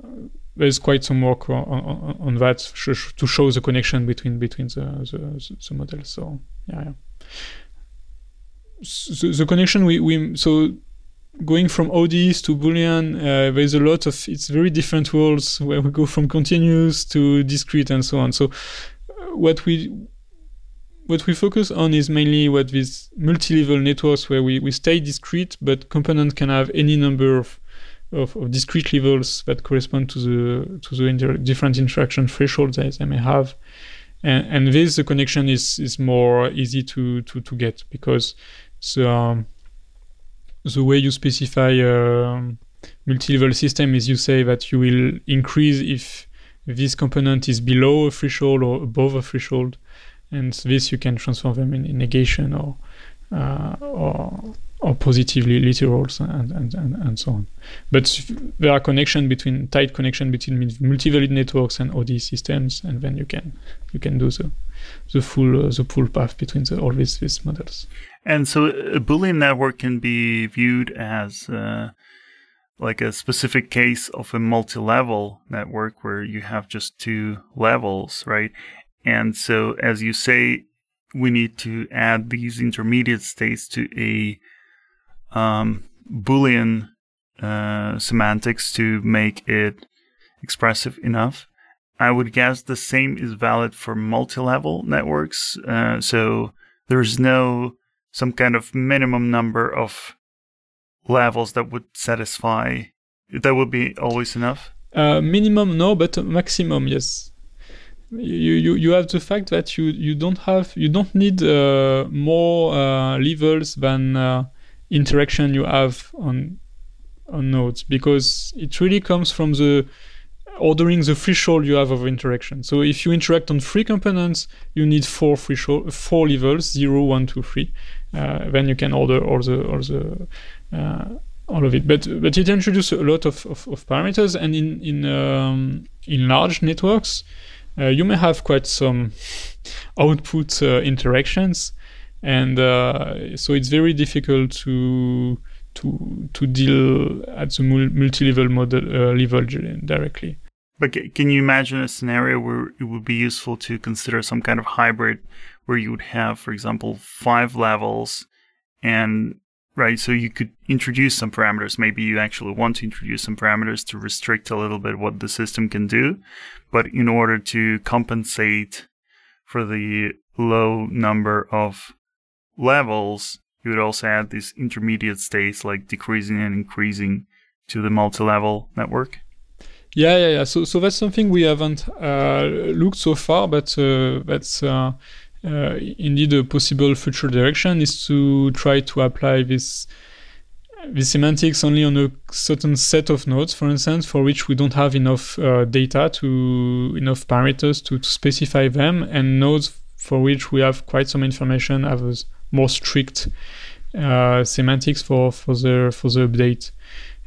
there's quite some work on, on, on that sh- to show the connection between between the the, the models. So yeah, yeah. So, the connection we, we so going from O D Es to Boolean, uh, there's a lot of it's very different worlds where we go from continuous to discrete and so on. So what we what we focus on is mainly what these multi-level networks where we, we stay discrete, but components can have any number of, of, of discrete levels that correspond to the to the inter- different interaction thresholds that they may have. And, and this, the connection is, is more easy to, to, to get, because the, um, the way you specify a multi-level system is you say that you will increase if this component is below a threshold or above a threshold. And this, you can transform them in, in negation or, uh, or or positively literals and, and, and, and so on. But there are connection between, tight connection between multi-valid networks and O D systems, and then you can you can do the the full uh, the full path between the, all these, these models. And so a Boolean network can be viewed as uh, like a specific case of a multi-level network where you have just two levels, right? And so, as you say, we need to add these intermediate states to a um, Boolean uh, semantics to make it expressive enough. I would guess the same is valid for multi-level networks. Uh, so there's no some kind of minimum number of levels that would satisfy, that would be always enough? Uh, minimum, no, but maximum, yes. You, you you have the fact that you, you don't have you don't need uh, more uh, levels than uh, interaction you have on on nodes, because it really comes from the ordering the threshold you have of interaction. So if you interact on three components, you need four threshold four levels zero one two three. Uh, then you can order all the all the uh, all of it. But but it introduces a lot of, of, of parameters, and in in um, in large networks. Uh, you may have quite some output uh, interactions, and uh, so it's very difficult to to to deal at the multi-level model uh, level directly. But can you imagine a scenario where it would be useful to consider some kind of hybrid, where you would have, for example, five levels, and right, so you could introduce some parameters. Maybe you actually want to introduce some parameters to restrict a little bit what the system can do, but in order to compensate for the low number of levels, you would also add these intermediate states like decreasing and increasing to the multi-level network. Yeah, yeah, yeah. So, so that's something we haven't uh, looked so far, but uh, that's uh, uh, indeed a possible future direction, is to try to apply this. The semantics only on a certain set of nodes, for instance, for which we don't have enough uh, data to enough parameters to, to specify them, and nodes for which we have quite some information have a more strict uh, semantics for, for the for the update.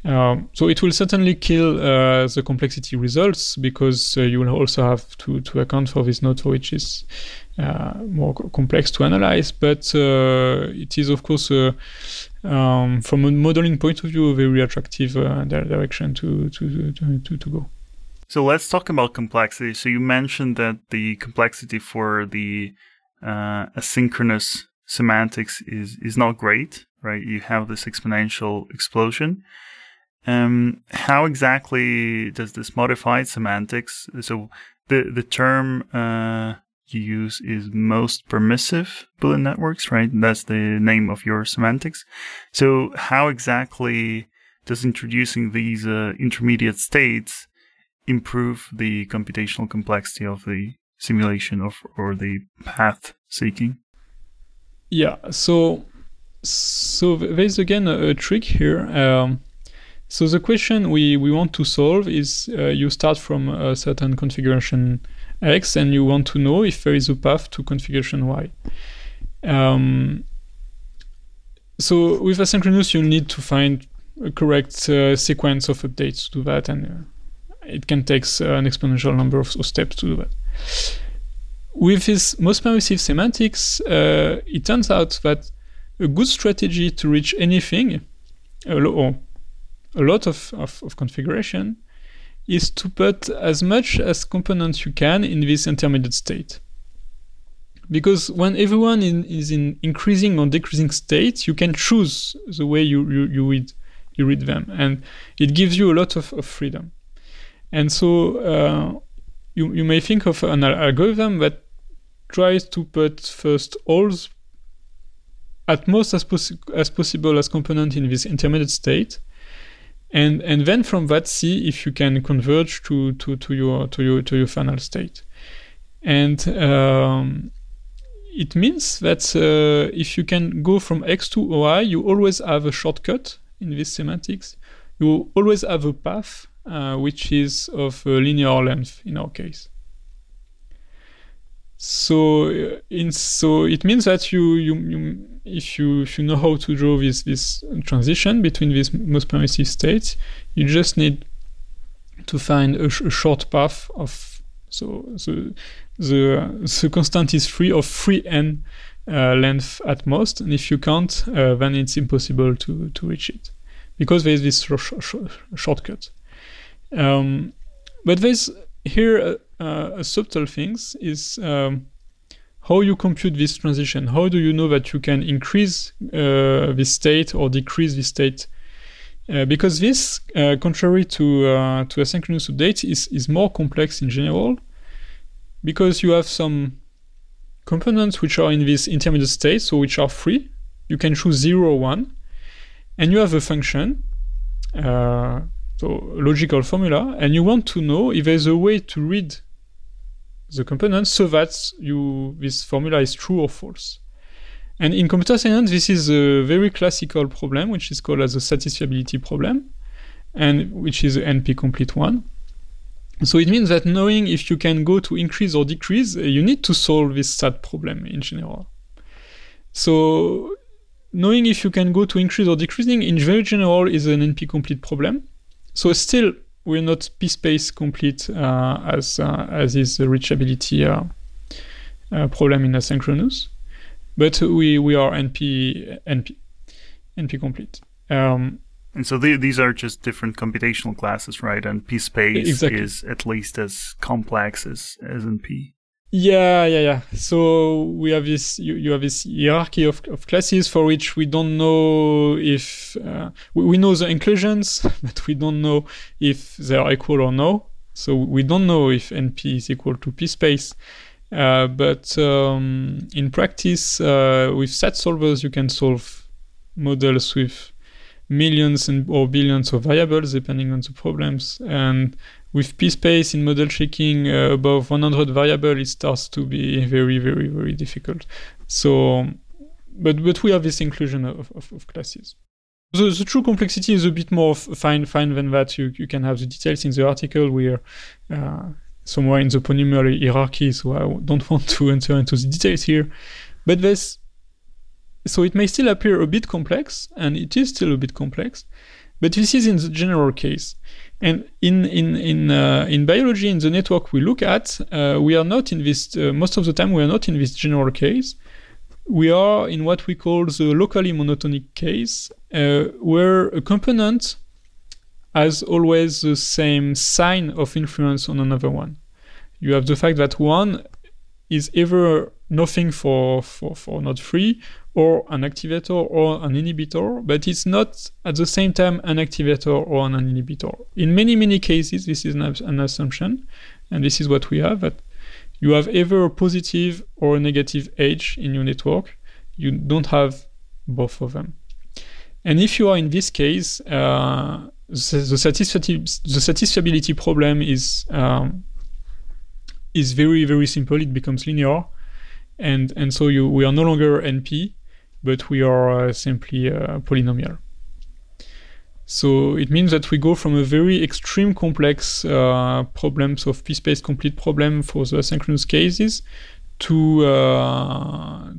Um, so it will certainly kill uh, the complexity results, because uh, you will also have to, to account for this node for which is uh, more co- complex to analyze. But uh, it is, of course, uh, um, from a modeling point of view, a very attractive uh, direction to, to, to, to, to go. So let's talk about complexity. So you mentioned that the complexity for the uh, asynchronous semantics is, is not great, right? You have this exponential explosion. Um, how exactly does this modified semantics? So the the term uh, you use is most permissive Boolean networks, right? That's the name of your semantics. So how exactly does introducing these uh, intermediate states improve the computational complexity of the simulation of or the path seeking? Yeah. So so there's again a, a trick here. Um, So the question we, we want to solve is uh, you start from a certain configuration X, and you want to know if there is a path to configuration Y. Um, so with asynchronous, you need to find a correct uh, sequence of updates to do that, and uh, it can take uh, an exponential number of, of steps to do that. With this most permissive semantics, uh, it turns out that a good strategy to reach anything, uh, or a lot of, of, of configuration, is to put as much as components you can in this intermediate state. Because when everyone in, is in increasing or decreasing state, you can choose the way you, you, you, read, you read them. And it gives you a lot of, of freedom. And so uh, you, you may think of an algorithm that tries to put first all at most as, pos- as possible as component in this intermediate state, And and then from that, see if you can converge to, to, to your to your to your final state. And um, it means that uh, if you can go from X to O I, you always have a shortcut in this semantics. You always have a path uh, which is of a linear length in our case. So, in, so it means that you, you, you, if you, if you know how to draw this, this transition between these most permissive states, you just need to find a, sh- a short path of, so the, the, the constant is free of three n uh, length at most, and if you can't, uh, then it's impossible to, to reach it, because there is this sh- sh- shortcut. Um, but there's here, uh, Uh, a subtle things is um, how you compute this transition. How do you know that you can increase uh, this state or decrease this state? Uh, because this, uh, contrary to uh, to asynchronous update, is is more complex in general, because you have some components which are in this intermediate state, so which are free. You can choose zero or one, and you have a function. Uh, So logical formula, and you want to know if there's a way to read the components so that you this formula is true or false. And in computer science, this is a very classical problem, which is called as a satisfiability problem, and which is an N P-complete one. So it means that knowing if you can go to increase or decrease, you need to solve this S A T problem in general. So knowing if you can go to increase or decreasing in very general is an N P-complete problem. So still, we're not P-space complete uh, as uh, as is the reachability uh, uh, problem in asynchronous, but we we are N P N P N P complete. Um, and so the, these are just different computational classes, right? And P-space exactly. is at least as complex as, as N P. Yeah, yeah, yeah. So we have this. You, you have this hierarchy of, of classes for which we don't know if uh, we, we know the inclusions, but we don't know if they are equal or no. So we don't know if N P is equal to P space. Uh, but um, in practice, uh, with S A T solvers, you can solve models with millions and or billions of variables depending on the problems. And with P-space in model checking uh, above one hundred variables, it starts to be very, very, very difficult. So, but but we have this inclusion of, of, of classes. The, the true complexity is a bit more fine fine than that. You you can have the details in the article. We're uh, somewhere in the polynomial hierarchy, so I don't want to enter into the details here. But this, so it may still appear a bit complex, and it is still a bit complex. But this is in the general case. And in in in uh, in biology, in the network we look at, uh, we are not in this. Uh, most of the time, we are not in this general case. We are in what we call the locally monotonic case, uh, where a component has always the same sign of influence on another one. You have the fact that one is either nothing for for for not free, or an activator or an inhibitor, but it's not at the same time an activator or an inhibitor. In many, many cases, this is an, an assumption, and this is what we have, that you have either a positive or a negative edge in your network. You don't have both of them. And if you are in this case, uh, the, the, satisfi- the satisfiability problem is um, is very, very simple. It becomes linear. And and so you we are no longer N P, but we are uh, simply uh, polynomial. So it means that we go from a very extreme complex uh, problems of P-space complete problem for the asynchronous cases to uh,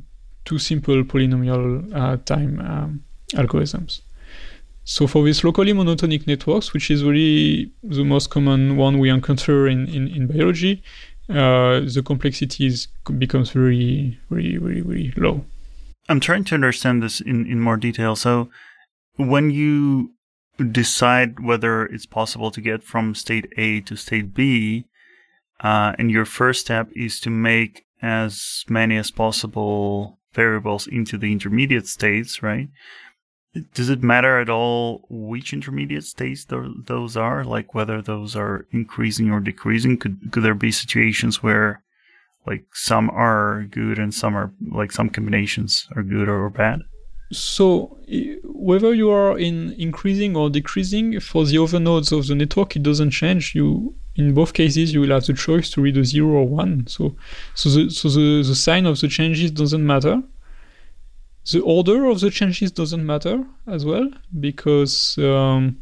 to simple polynomial uh, time um, algorithms. So for these locally monotonic networks, which is really the most common one we encounter in, in, in biology, Uh, the complexity is, becomes very, very, very, very low. I'm trying to understand this in, in more detail. So when you decide whether it's possible to get from state A to state B, uh, and your first step is to make as many as possible variables into the intermediate states, right? Does it matter at all which intermediate states th- those are? Like whether those are increasing or decreasing? Could could there be situations where, like, some are good and some are like some combinations are good or bad? So whether you are in increasing or decreasing for the other nodes of the network, it doesn't change. You in both cases, you will have the choice to read a zero or one. So, so the so the, the sign of the changes doesn't matter. The order of the changes doesn't matter as well, because um,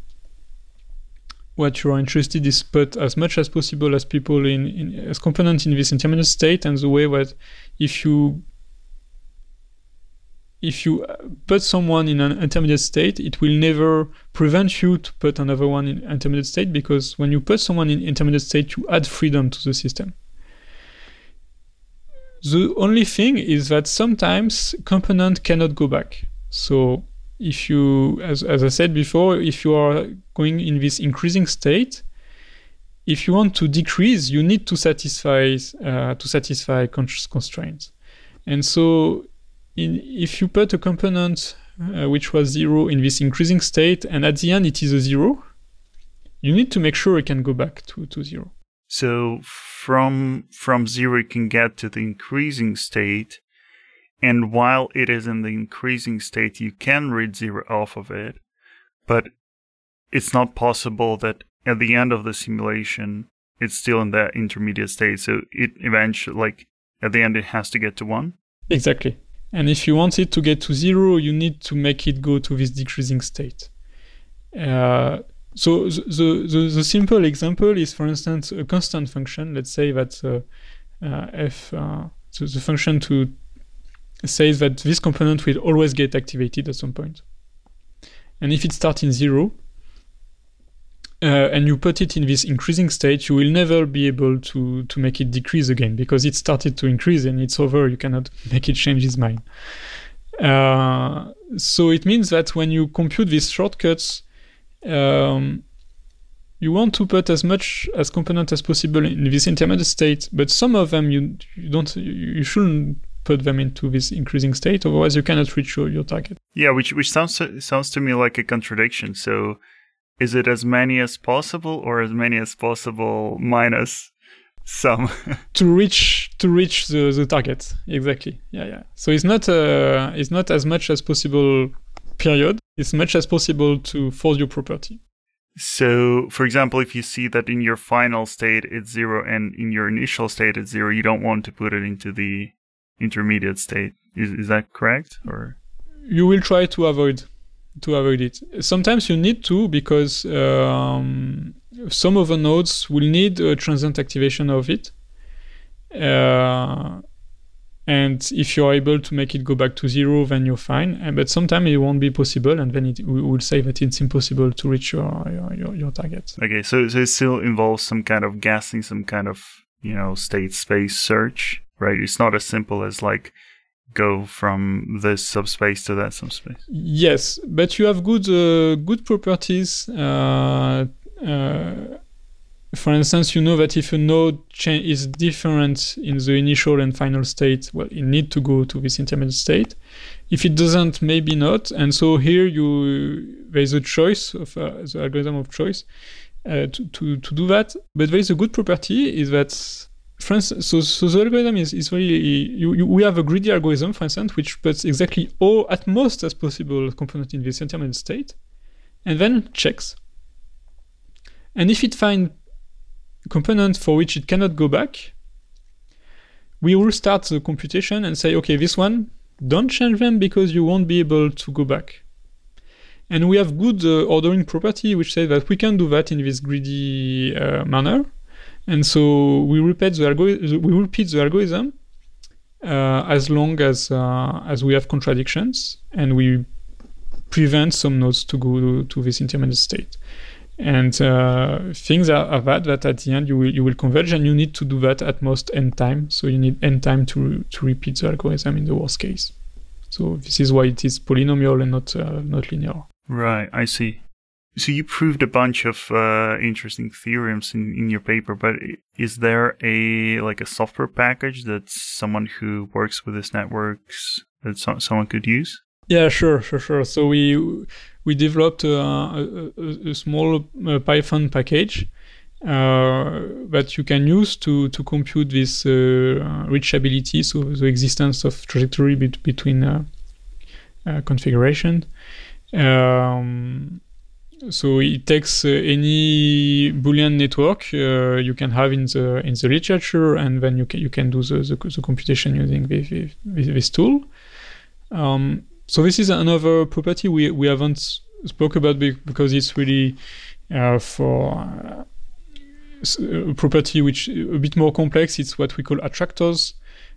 what you are interested is put as much as possible as people in, in as components in this indeterminate state, and the way that if you if you put someone in an intermediate state, it will never prevent you to put another one in intermediate state, because when you put someone in intermediate state, you add freedom to the system. The only thing is that sometimes component cannot go back. So if you, as, as I said before, if you are going in this increasing state, if you want to decrease, you need to satisfy uh, to satisfy constraints. And so In, if you put a component uh, which was zero in this increasing state, and at the end it is a zero, you need to make sure it can go back to, to zero. So from from zero it can get to the increasing state, and while it is in the increasing state, you can read zero off of it, but it's not possible that at the end of the simulation it's still in that intermediate state. So it eventually, like at the end, it has to get to one. Exactly. And if you want it to get to zero, you need to make it go to this decreasing state. Uh, so the, the, the simple example is, for instance, a constant function. Let's say that uh, uh, f uh, so the function to says that this component will always get activated at some point. And if it starts in zero, uh, and you put it in this increasing state, you will never be able to, to make it decrease again, because it started to increase and it's over. You cannot make it change its mind. Uh, so it means that when you compute these shortcuts, um, you want to put as much as component as possible in this intermediate state, but some of them you, you don't, you shouldn't put them into this increasing state, otherwise you cannot reach your, your target. Yeah, which which sounds sounds to me like a contradiction. So is it as many as possible, or as many as possible minus some? to reach to reach the, the target, exactly. Yeah, yeah. So it's not uh, it's not as much as possible, period. It's much as possible to force your property. So, for example, if you see that in your final state it's zero and in your initial state it's zero, you don't want to put it into the intermediate state. Is is that correct? Or you will try to avoid. To avoid it. Sometimes you need to, because um, some of the nodes will need a transient activation of it. Uh, and if you're able to make it go back to zero, then you're fine. And, but sometimes it won't be possible, and then it will say that it's impossible to reach your your, your, your target. Okay, so, so it still involves some kind of guessing, some kind of, you know, state space search, right? It's not as simple as like, go from this subspace to that subspace. Yes, but you have good uh, good properties. Uh, uh, for instance, you know that if a node cha- is different in the initial and final state, well, it need to go to this intermediate state. If it doesn't, maybe not. And so here you there is a choice of uh, the algorithm of choice uh, to, to to do that. But there is a good property is that. For instance, so, so the algorithm is, is really, you, you, we have a greedy algorithm, for instance, which puts exactly all, at most as possible, component in this intermediate state, and then checks. And if it finds component for which it cannot go back, we will start the computation and say, okay, this one, don't change them because you won't be able to go back. And we have good uh, ordering property, which says that we can do that in this greedy uh, manner. And so we repeat the, algori- we repeat the algorithm uh, as long as uh, as we have contradictions, and we prevent some nodes to go to this intermediate state. And uh, things are, are that that at the end you will you will converge, and you need to do that at most n time. So you need n time to re- to repeat the algorithm in the worst case. So this is why it is polynomial and not uh, not linear. Right, I see. So you proved a bunch of uh, interesting theorems in, in your paper, but is there a like a software package that someone who works with these networks that so- someone could use? Yeah, sure, sure, sure. So we we developed a, a, a small Python package uh, that you can use to to compute this uh, reachability, so the existence of trajectory be- between uh, uh, configuration. Um, So it takes uh, any Boolean network uh, you can have in the in the literature, and then you can you can do the the, the computation using this, this, this tool. Um, so this is another property we we haven't spoke about because it's really uh, for a property which a bit more complex. It's what we call attractors,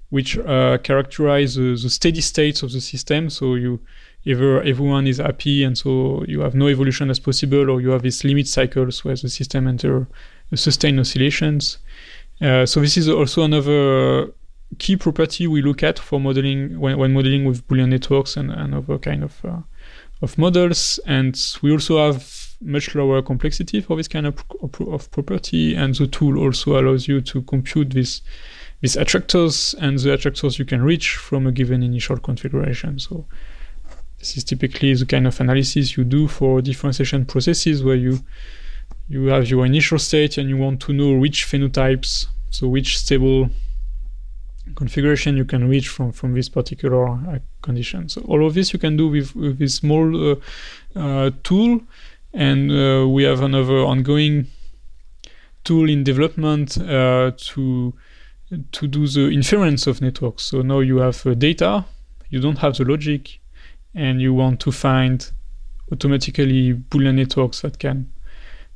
which uh, characterize uh, the steady states of the system. So you either everyone is happy and so you have no evolution as possible, or you have these limit cycles where the system enter sustained oscillations. Uh, so this is also another key property we look at for modeling when, when modeling with Boolean networks and, and other kind of uh, of models. And we also have much lower complexity for this kind of, of property, and the tool also allows you to compute this These attractors and the attractors you can reach from a given initial configuration. So this is typically the kind of analysis you do for differentiation processes, where you you have your initial state and you want to know which phenotypes, so which stable configuration you can reach from, from this particular uh, condition. So all of this you can do with, with this small uh, uh, tool, and uh, we have another ongoing tool in development uh, to to do the inference of networks. So now you have uh, data, you don't have the logic, and you want to find automatically Boolean networks that can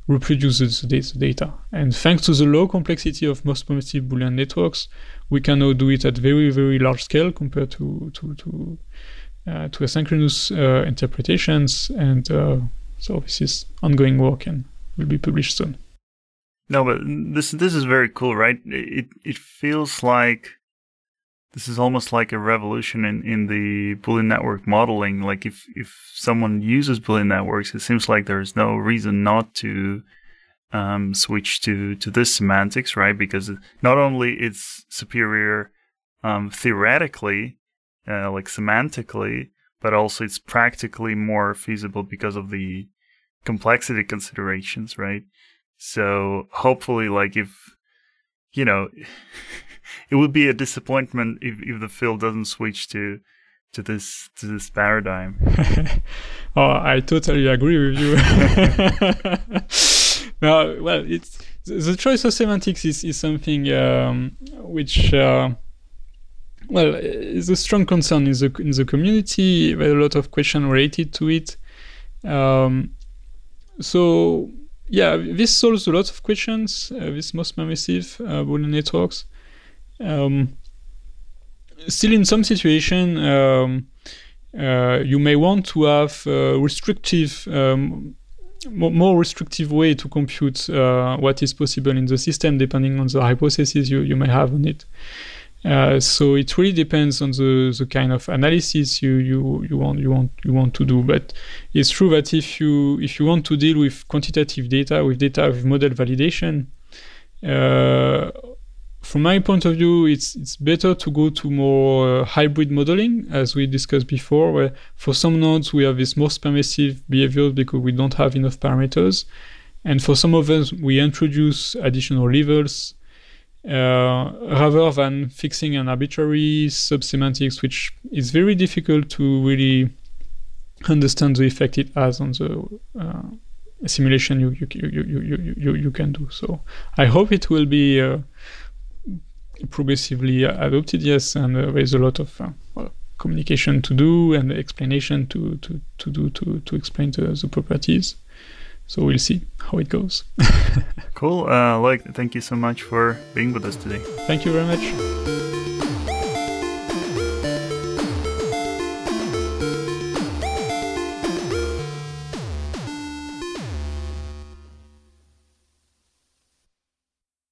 reproduce the, the data. And thanks to the low complexity of most primitive Boolean networks, we can now do it at very, very large scale compared to to to, uh, to asynchronous uh, interpretations. And uh, so this is ongoing work and will be published soon. No, but this this is very cool, right? It it feels like this is almost like a revolution in, in the Boolean network modeling. Like if, if someone uses Boolean networks, it seems like there's no reason not to um, switch to, to this semantics, right? Because not only it's superior um, theoretically, uh, like semantically, but also it's practically more feasible because of the complexity considerations, right? So hopefully, like if, you know, it would be a disappointment if, if the field doesn't switch to to this to this paradigm. Oh, I totally agree with you. No, well, it's the choice of semantics is is something um, which, uh, well, is a strong concern in the in the community. There are a lot of questions related to it. Um, so. Yeah, this solves a lot of questions. Uh, this most permissive uh, Boolean networks. Um, still, in some situation, um, uh, you may want to have a restrictive, um, more restrictive way to compute uh, what is possible in the system, depending on the hypotheses you, you may have on it. Uh, so it really depends on the, the kind of analysis you, you, you want you want you want to do. But it's true that if you if you want to deal with quantitative data, with data with model validation, uh, from my point of view, it's it's better to go to more uh, hybrid modeling, as we discussed before. Where for some nodes we have this most permissive behavior because we don't have enough parameters, and for some of others we introduce additional levels. Uh, rather than fixing an arbitrary subsemantics, which is very difficult to really understand the effect it has on the uh, simulation you you, you you you you can do. So I hope it will be uh, progressively adopted. Yes, and uh, there is a lot of uh, well, communication to do and explanation to to to do to to explain the, the properties. So we'll see how it goes. Cool. Uh, Loïc, thank you so much for being with us today. Thank you very much.